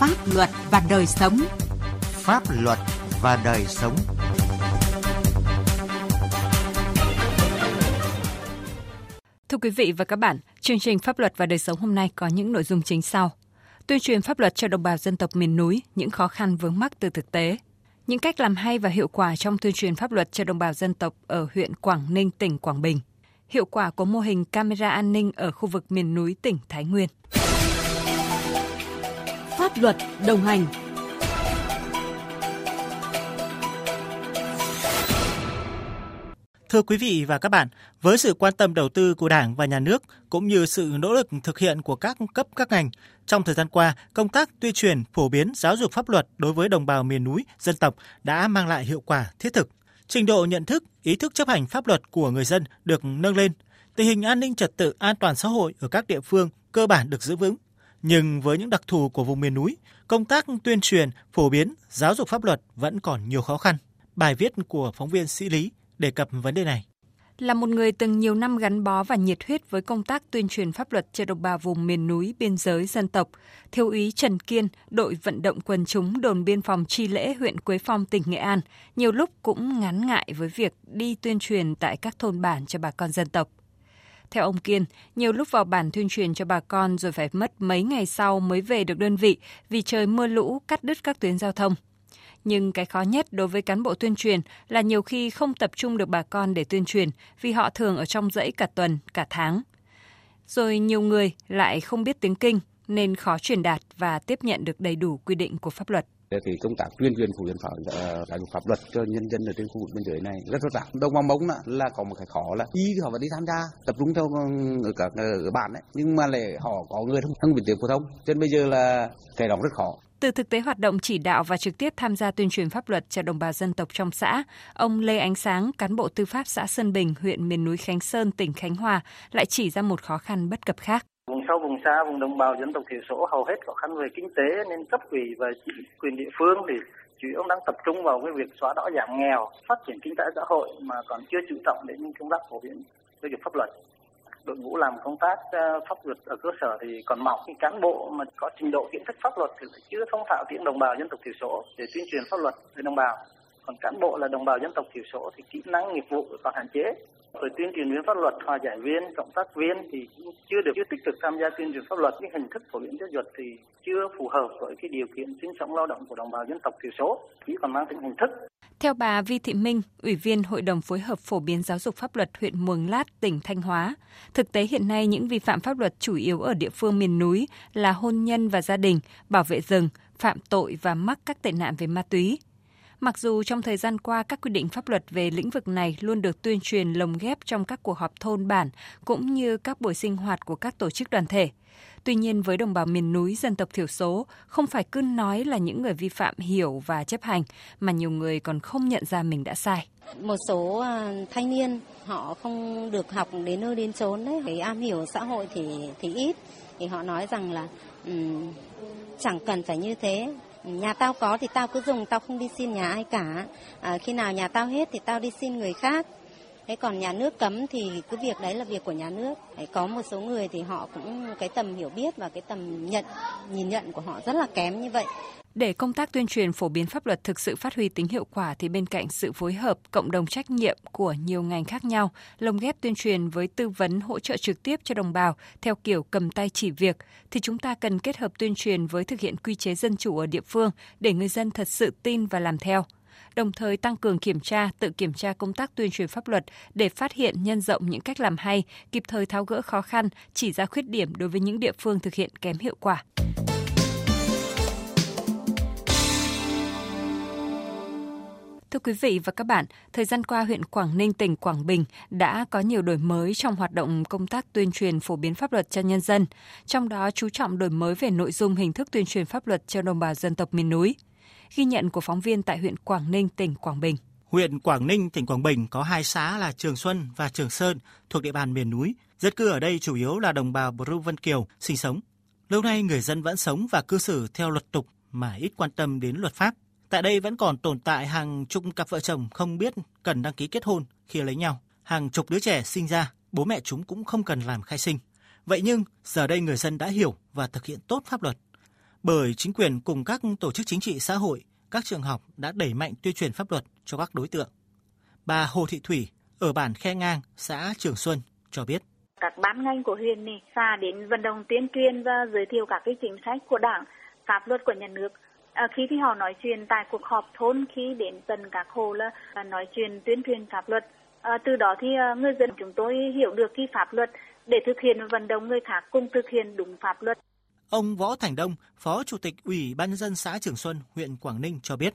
Pháp luật và đời sống. Pháp luật và đời sống. Thưa quý vị và các bạn, chương trình Pháp luật và đời sống hôm nay có những nội dung chính sau: tuyên truyền pháp luật cho đồng bào dân tộc miền núi, những khó khăn vướng mắc từ thực tế, những cách làm hay và hiệu quả trong tuyên truyền pháp luật cho đồng bào dân tộc ở huyện Quảng Ninh, tỉnh Quảng Bình, hiệu quả của mô hình camera an ninh ở khu vực miền núi tỉnh Thái Nguyên. Pháp luật đồng hành. Thưa quý vị và các bạn, với sự quan tâm đầu tư của Đảng và Nhà nước cũng như sự nỗ lực thực hiện của các cấp các ngành, trong thời gian qua, công tác tuyên truyền, phổ biến, giáo dục pháp luật đối với đồng bào miền núi, dân tộc đã mang lại hiệu quả thiết thực. Trình độ nhận thức, ý thức chấp hành pháp luật của người dân được nâng lên. Tình hình an ninh trật tự, an toàn xã hội ở các địa phương cơ bản được giữ vững. Nhưng với những đặc thù của vùng miền núi, công tác tuyên truyền, phổ biến, giáo dục pháp luật vẫn còn nhiều khó khăn. Bài viết của phóng viên Sĩ Lý đề cập vấn đề này. Là một người từng nhiều năm gắn bó và nhiệt huyết với công tác tuyên truyền pháp luật cho đồng bào vùng miền núi, biên giới, dân tộc, Thiếu úy Trần Kiên, đội vận động quần chúng đồn biên phòng Chi Lễ, huyện Quế Phong, tỉnh Nghệ An, nhiều lúc cũng ngán ngại với việc đi tuyên truyền tại các thôn bản cho bà con dân tộc. Theo ông Kiên, nhiều lúc vào bản tuyên truyền cho bà con rồi phải mất mấy ngày sau mới về được đơn vị vì trời mưa lũ cắt đứt các tuyến giao thông. Nhưng cái khó nhất đối với cán bộ tuyên truyền là nhiều khi không tập trung được bà con để tuyên truyền vì họ thường ở trong dãy cả tuần, cả tháng. Rồi nhiều người lại không biết tiếng Kinh nên khó truyền đạt và tiếp nhận được đầy đủ quy định của pháp luật. Thì công tác tuyên truyền phổ biến pháp luật cho nhân dân ở trên khu vực biên giới này rất phức tạp. Đồng bào Mông là có một cái khó là khi họ vẫn đi tham gia tập trung theo ở bản ấy, nhưng mà lại họ có người không biết tiếng phổ thông, cho nên bây giờ là cái đó rất khó. Từ thực tế hoạt động chỉ đạo và trực tiếp tham gia tuyên truyền pháp luật cho đồng bào dân tộc trong xã, ông Lê Ánh Sáng, cán bộ tư pháp xã Sơn Bình, huyện miền núi Khánh Sơn, tỉnh Khánh Hòa lại chỉ ra một khó khăn bất cập khác. Vùng sâu, vùng xa, vùng đồng bào dân tộc thiểu số hầu hết khó khăn về kinh tế nên cấp ủy và chính quyền địa phương thì chủ yếu đang tập trung vào cái việc xóa đói giảm nghèo, phát triển kinh tế xã hội mà còn chưa chú trọng đến công tác phổ biến giáo dục pháp luật. Đội ngũ làm công tác pháp luật ở cơ sở thì còn mỏng, cán bộ mà có trình độ kiến thức pháp luật thì chưa thông thạo tiếng đồng bào dân tộc thiểu số để tuyên truyền pháp luật với đồng bào. Còn cán bộ là đồng bào dân tộc thiểu số thì kỹ năng nghiệp vụ còn hạn chế. Rồi tuyên truyền viên pháp luật, hòa giải viên, cộng tác viên thì chưa tích cực tham gia tuyên truyền pháp luật. Cái hình thức phổ biến giáo dục thì chưa phù hợp với cái điều kiện sinh sống lao động của đồng bào dân tộc thiểu số, chỉ còn mang tính hình thức. Theo bà Vi Thị Minh, Ủy viên Hội đồng phối hợp phổ biến giáo dục pháp luật huyện Mường Lát, tỉnh Thanh Hóa, thực tế hiện nay những vi phạm pháp luật chủ yếu ở địa phương miền núi là hôn nhân và gia đình, bảo vệ rừng, phạm tội và mắc các tệ nạn về ma túy. Mặc dù trong thời gian qua, các quy định pháp luật về lĩnh vực này luôn được tuyên truyền lồng ghép trong các cuộc họp thôn bản cũng như các buổi sinh hoạt của các tổ chức đoàn thể. Tuy nhiên, với đồng bào miền núi dân tộc thiểu số, không phải cứ nói là những người vi phạm hiểu và chấp hành, mà nhiều người còn không nhận ra mình đã sai. Một số thanh niên họ không được học đến nơi đến chốn, cái am hiểu xã hội thì ít, thì họ nói rằng là chẳng cần phải như thế. Nhà tao có thì tao cứ dùng, tao không đi xin nhà ai cả. Khi nào nhà tao hết thì tao đi xin người khác. Thế còn nhà nước cấm thì cứ việc đấy là việc của nhà nước. Có một số người thì họ cũng cái tầm hiểu biết và cái tầm nhìn nhận của họ rất là kém như vậy. Để công tác tuyên truyền phổ biến pháp luật thực sự phát huy tính hiệu quả thì bên cạnh sự phối hợp, cộng đồng trách nhiệm của nhiều ngành khác nhau, lồng ghép tuyên truyền với tư vấn hỗ trợ trực tiếp cho đồng bào theo kiểu cầm tay chỉ việc, thì chúng ta cần kết hợp tuyên truyền với thực hiện quy chế dân chủ ở địa phương để người dân thật sự tin và làm theo. Đồng thời tăng cường kiểm tra, tự kiểm tra công tác tuyên truyền pháp luật để phát hiện nhân rộng những cách làm hay, kịp thời tháo gỡ khó khăn, chỉ ra khuyết điểm đối với những địa phương thực hiện kém hiệu quả. Thưa quý vị và các bạn, thời gian qua huyện Quảng Ninh, tỉnh Quảng Bình đã có nhiều đổi mới trong hoạt động công tác tuyên truyền phổ biến pháp luật cho nhân dân, trong đó chú trọng đổi mới về nội dung hình thức tuyên truyền pháp luật cho đồng bào dân tộc miền núi. Ghi nhận của phóng viên tại huyện Quảng Ninh, tỉnh Quảng Bình. Huyện Quảng Ninh, tỉnh Quảng Bình có hai xã là Trường Xuân và Trường Sơn thuộc địa bàn miền núi. Dân cư ở đây chủ yếu là đồng bào Bru Vân Kiều sinh sống. Lâu nay người dân vẫn sống và cư xử theo luật tục mà ít quan tâm đến luật pháp. Tại đây vẫn còn tồn tại hàng chục cặp vợ chồng không biết cần đăng ký kết hôn khi lấy nhau. Hàng chục đứa trẻ sinh ra, bố mẹ chúng cũng không cần làm khai sinh. Vậy nhưng giờ đây người dân đã hiểu và thực hiện tốt pháp luật. bởi chính quyền cùng các tổ chức chính trị xã hội, các trường học đã đẩy mạnh tuyên truyền pháp luật cho các đối tượng. Bà Hồ Thị Thủy ở bản Khe Ngang, xã Trường Xuân cho biết. Các ban ngành của huyện này ra đến vận động tuyên truyền và giới thiệu các cái chính sách của Đảng, pháp luật của nhà nước. Khi họ nói chuyện tại cuộc họp thôn, khi đến tận các hộ là nói chuyện tuyên truyền pháp luật. Từ đó thì người dân chúng tôi hiểu được cái pháp luật để thực hiện vận động người khác cùng thực hiện đúng pháp luật. Ông Võ Thành Đông, Phó Chủ tịch Ủy ban nhân dân xã Trường Xuân, huyện Quảng Ninh cho biết,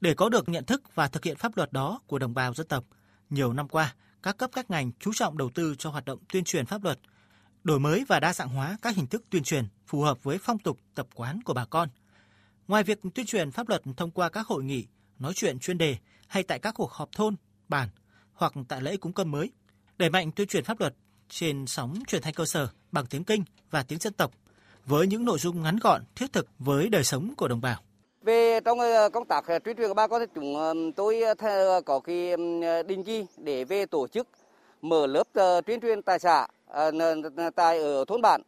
để có được nhận thức và thực hiện pháp luật đó của đồng bào dân tộc, nhiều năm qua, các cấp các ngành chú trọng đầu tư cho hoạt động tuyên truyền pháp luật, đổi mới và đa dạng hóa các hình thức tuyên truyền phù hợp với phong tục tập quán của bà con. Ngoài việc tuyên truyền pháp luật thông qua các hội nghị, nói chuyện chuyên đề hay tại các cuộc họp thôn, bản hoặc tại lễ cúng cơm mới, đẩy mạnh tuyên truyền pháp luật trên sóng truyền thanh cơ sở bằng tiếng Kinh và tiếng dân tộc với những nội dung ngắn gọn, thiết thực với đời sống của đồng bào. Về trong công tác tuyên truyền của bà con thì chúng tôi có cái định kỳ để về tổ chức mở lớp tuyên truyền tại xã, tại ở thôn bản,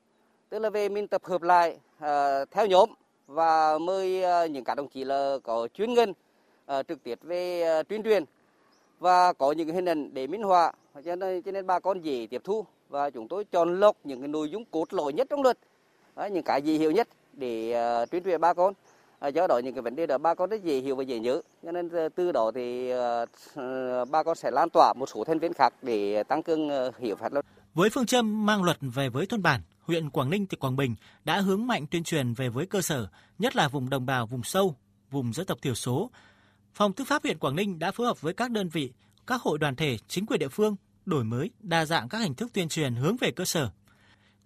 tức là về mình tập hợp lại theo nhóm và mời những các đồng chí là có chuyên ngành trực tiếp về tuyên truyền và có những hình ảnh để minh họa, cho nên bà con dễ tiếp thu và chúng tôi chọn lọc những cái nội dung cốt lõi nhất trong luật, những cái gì hiểu nhất để tuyên truyền bà con. Do đó những cái vấn đề đó bà con rất dễ hiểu và dễ nhớ, cho nên từ đó thì bà con sẽ lan tỏa một số thành viên khác để tăng cường hiểu pháp luật. Với phương châm mang luật về với thôn bản, huyện Quảng Ninh, tỉnh Quảng Bình đã hướng mạnh tuyên truyền về với cơ sở, nhất là vùng đồng bào, vùng sâu, vùng dân tộc thiểu số. Phòng Tư pháp huyện Quảng Ninh đã phối hợp với các đơn vị, các hội đoàn thể, chính quyền địa phương đổi mới, đa dạng các hình thức tuyên truyền hướng về cơ sở.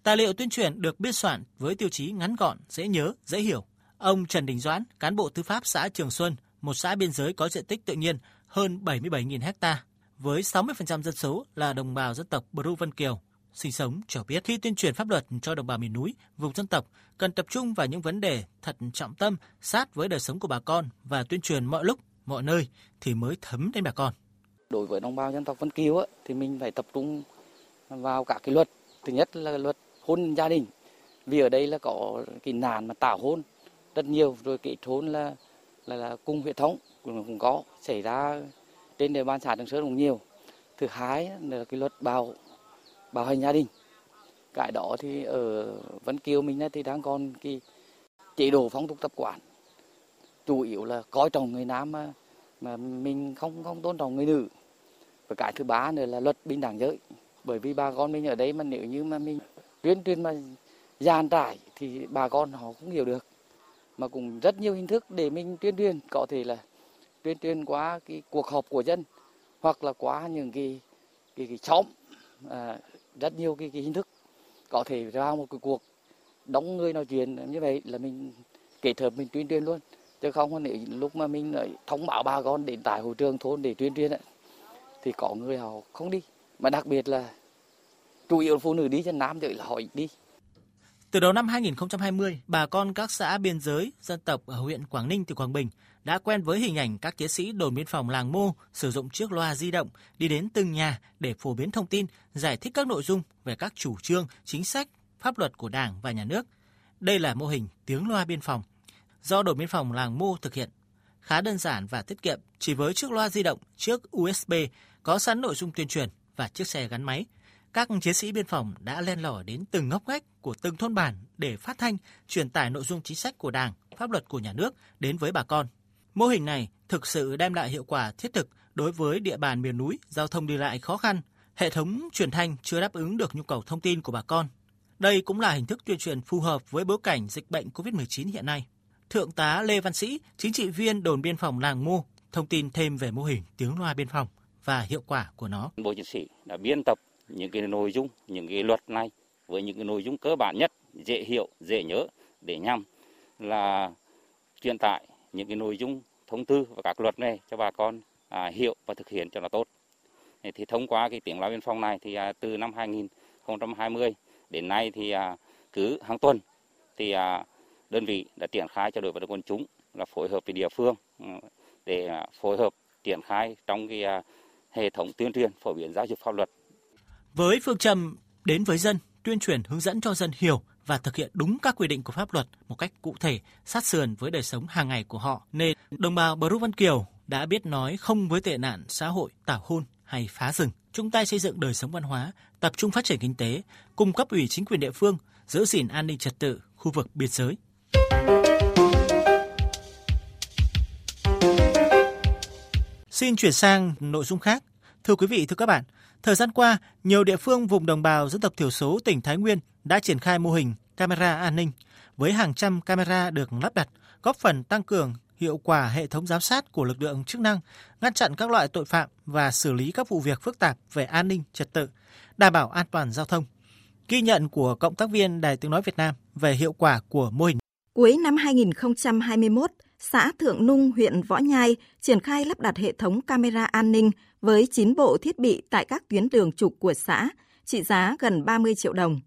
Tài liệu tuyên truyền được biên soạn với tiêu chí ngắn gọn, dễ nhớ, dễ hiểu. Ông Trần Đình Doãn, cán bộ tư pháp xã Trường Xuân, một xã biên giới có diện tích tự nhiên hơn 77.000 ha, với 60% dân số là đồng bào dân tộc Bru Vân Kiều sinh sống cho biết, khi tuyên truyền pháp luật cho đồng bào miền núi, vùng dân tộc cần tập trung vào những vấn đề thật trọng tâm, sát với đời sống của bà con và tuyên truyền mọi lúc, mọi nơi thì mới thấm đến bà con. Đối với đồng bào dân tộc Vân Kiều á, thì mình phải tập trung vào các cái luật. Thứ nhất là luật hôn gia đình, vì ở đây là có cái nạn mà tảo hôn rất nhiều, rồi cái thôn là cung huyết thống cũng có xảy ra trên địa bàn xã Trường Sơn cũng nhiều. Thứ hai là cái luật bảo hành gia đình, cái đó thì ở Vân Kiều mình thì đang còn cái chế độ phong tục tập quán chủ yếu là coi trọng người nam mà mình không tôn trọng người nữ. Và cái thứ ba nữa là luật bình đẳng giới, bởi vì bà con mình ở đây mà nếu như mà mình tuyên truyền mà dàn trải thì bà con họ cũng hiểu được, mà cũng rất nhiều hình thức để mình tuyên truyền, có thể là tuyên truyền qua cái cuộc họp của dân hoặc là qua những cái xóm, rất nhiều cái hình thức, có thể ra một cái cuộc đóng người nói chuyện như vậy là mình kết hợp mình tuyên truyền luôn, chứ không nếu lúc mà mình thông báo bà con đến tại hội trường thôn để tuyên truyền thì có người họ không đi, mà đặc biệt là chủ yếu phụ nữ đi, chứ nam thì là họ đi. Từ đầu năm 2020, bà con các xã biên giới dân tộc ở huyện Quảng Ninh, tỉnh Quảng Bình đã quen với hình ảnh các chiến sĩ đồn biên phòng Làng Mô sử dụng chiếc loa di động đi đến từng nhà để phổ biến thông tin, giải thích các nội dung về các chủ trương, chính sách, pháp luật của Đảng và Nhà nước. Đây là mô hình tiếng loa biên phòng do đồn biên phòng Làng Mô thực hiện. Khá đơn giản và tiết kiệm, chỉ với chiếc loa di động, chiếc USB có sẵn nội dung tuyên truyền và chiếc xe gắn máy. Các chiến sĩ biên phòng đã len lỏi đến từng ngóc ngách của từng thôn bản để phát thanh, truyền tải nội dung chính sách của Đảng, pháp luật của Nhà nước đến với bà con. Mô hình này thực sự đem lại hiệu quả thiết thực đối với địa bàn miền núi, giao thông đi lại khó khăn, hệ thống truyền thanh chưa đáp ứng được nhu cầu thông tin của bà con. Đây cũng là hình thức tuyên truyền phù hợp với bối cảnh dịch bệnh COVID-19 hiện nay. Thượng tá Lê Văn Sĩ, chính trị viên đồn biên phòng Làng Mô, thông tin thêm về mô hình tiếng loa biên phòng và hiệu quả của nó. Bộ chiến sĩ đã biên tập những cái nội dung, những cái luật này với những cái nội dung cơ bản nhất, dễ hiểu, dễ nhớ để nhằm là truyền tải những cái nội dung thông tư và các luật này cho bà con hiểu và thực hiện cho nó tốt. Thì thông qua cái tiếng loa biên phòng này thì từ năm 2020 đến nay thì cứ hàng tuần thì đơn vị đã triển khai cho đội vận động quân chúng là phối hợp với địa phương để phối hợp triển khai trong cái hệ thống tuyên truyền phổ biến giáo dục pháp luật. Với phương châm đến với dân, tuyên truyền hướng dẫn cho dân hiểu và thực hiện đúng các quy định của pháp luật một cách cụ thể, sát sườn với đời sống hàng ngày của họ, nên đồng bào Bru Vân Kiều đã biết nói không với tệ nạn xã hội tảo hôn hay phá rừng, chung tay xây dựng đời sống văn hóa, tập trung phát triển kinh tế, cùng cấp ủy chính quyền địa phương giữ gìn an ninh trật tự khu vực biên giới. Xin chuyển sang nội dung khác. Thưa quý vị, thưa các bạn, thời gian qua, nhiều địa phương vùng đồng bào dân tộc thiểu số tỉnh Thái Nguyên đã triển khai mô hình camera an ninh với hàng trăm camera được lắp đặt, góp phần tăng cường hiệu quả hệ thống giám sát của lực lượng chức năng, ngăn chặn các loại tội phạm và xử lý các vụ việc phức tạp về an ninh trật tự, đảm bảo an toàn giao thông. Ghi nhận của cộng tác viên Đài Tiếng nói Việt Nam về hiệu quả của mô hình. Cuối năm 2021, xã Thượng Nung, huyện Võ Nhai triển khai lắp đặt hệ thống camera an ninh với 9 bộ thiết bị tại các tuyến đường trục của xã, trị giá gần 30 triệu đồng.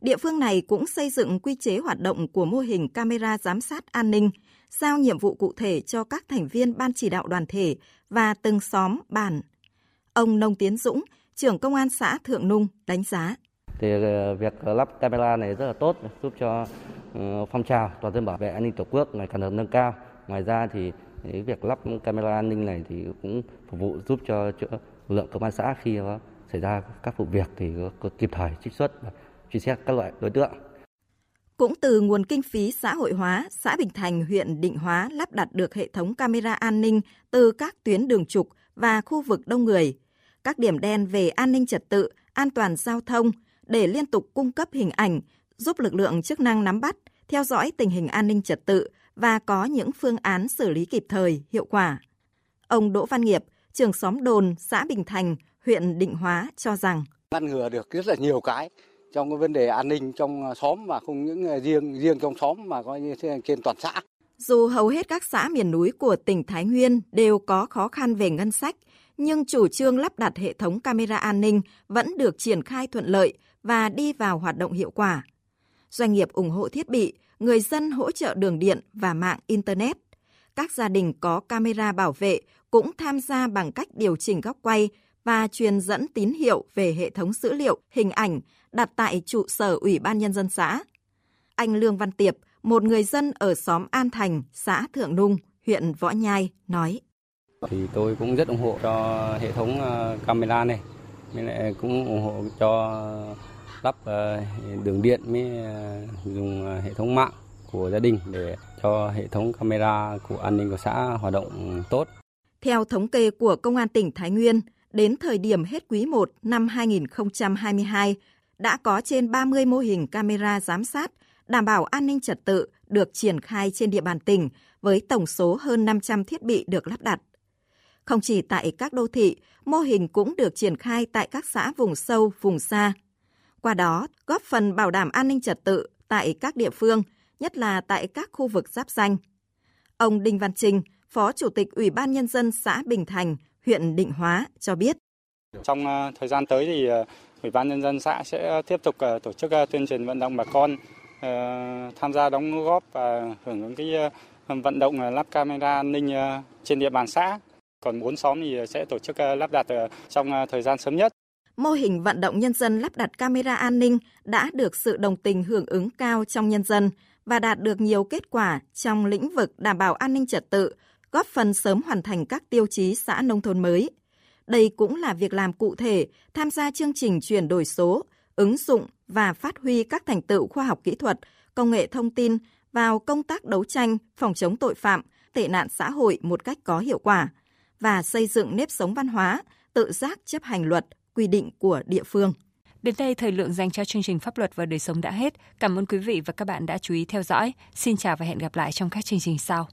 Địa phương này cũng xây dựng quy chế hoạt động của mô hình camera giám sát an ninh, giao nhiệm vụ cụ thể cho các thành viên ban chỉ đạo đoàn thể và từng xóm, bản. Ông Nông Tiến Dũng, trưởng công an xã Thượng Nung đánh giá. Thì việc lắp camera này rất là tốt, giúp cho phong trào toàn dân bảo vệ an ninh tổ quốc ngày càng được nâng cao. Ngoài ra thì việc lắp camera an ninh này thì cũng phục vụ giúp cho lực lượng công an xã khi xảy ra các vụ việc thì có kịp thời trích xuất và truy xét các loại đối tượng. Cũng từ nguồn kinh phí xã hội hóa, xã Bình Thành, huyện Định Hóa lắp đặt được hệ thống camera an ninh từ các tuyến đường trục và khu vực đông người, các điểm đen về an ninh trật tự, an toàn giao thông để liên tục cung cấp hình ảnh, giúp lực lượng chức năng nắm bắt, theo dõi tình hình an ninh trật tự và có những phương án xử lý kịp thời, hiệu quả. Ông Đỗ Văn Hiệp, trưởng xóm Đồn, xã Bình Thành, huyện Định Hóa cho rằng ngăn ngừa được rất là nhiều cái trong cái vấn đề an ninh trong xóm và không những riêng trong xóm mà coi như trên toàn xã. Dù hầu hết các xã miền núi của tỉnh Thái Nguyên đều có khó khăn về ngân sách, nhưng chủ trương lắp đặt hệ thống camera an ninh vẫn được triển khai thuận lợi và đi vào hoạt động hiệu quả. Doanh nghiệp ủng hộ thiết bị, người dân hỗ trợ đường điện và mạng Internet. Các gia đình có camera bảo vệ cũng tham gia bằng cách điều chỉnh góc quay và truyền dẫn tín hiệu về hệ thống dữ liệu, hình ảnh đặt tại trụ sở Ủy ban Nhân dân xã. Anh Lương Văn Tiệp, một người dân ở xóm An Thành, xã Thượng Nung, huyện Võ Nhai nói. Thì tôi cũng rất ủng hộ cho hệ thống camera này, nên lại cũng ủng hộ cho lắp đường điện mới dùng hệ thống mạng của gia đình để cho hệ thống camera của an ninh của xã hoạt động tốt. Theo thống kê của Công an tỉnh Thái Nguyên, đến thời điểm hết quý 1 năm 2022, đã có trên 30 mô hình camera giám sát, đảm bảo an ninh trật tự được triển khai trên địa bàn tỉnh với tổng số hơn 500 thiết bị được lắp đặt. Không chỉ tại các đô thị, mô hình cũng được triển khai tại các xã vùng sâu, vùng xa. Qua đó, góp phần bảo đảm an ninh trật tự tại các địa phương, nhất là tại các khu vực giáp ranh. Ông Đinh Văn Trình, Phó Chủ tịch Ủy ban Nhân dân xã Bình Thành, huyện Định Hóa cho biết. Trong thời gian tới thì Ủy ban Nhân dân xã sẽ tiếp tục tổ chức tuyên truyền vận động bà con tham gia đóng góp và hưởng ứng cái vận động lắp camera an ninh trên địa bàn xã. Còn 4 xóm thì sẽ tổ chức lắp đặt trong thời gian sớm nhất. Mô hình vận động nhân dân lắp đặt camera an ninh đã được sự đồng tình hưởng ứng cao trong nhân dân và đạt được nhiều kết quả trong lĩnh vực đảm bảo an ninh trật tự, góp phần sớm hoàn thành các tiêu chí xã nông thôn mới. Đây cũng là việc làm cụ thể tham gia chương trình chuyển đổi số, ứng dụng và phát huy các thành tựu khoa học kỹ thuật, công nghệ thông tin vào công tác đấu tranh, phòng chống tội phạm, tệ nạn xã hội một cách có hiệu quả và xây dựng nếp sống văn hóa, tự giác chấp hành luật, quy định của địa phương. Đến đây, thời lượng dành cho chương trình Pháp luật và đời sống đã hết. Cảm ơn quý vị và các bạn đã chú ý theo dõi. Xin chào và hẹn gặp lại trong các chương trình sau.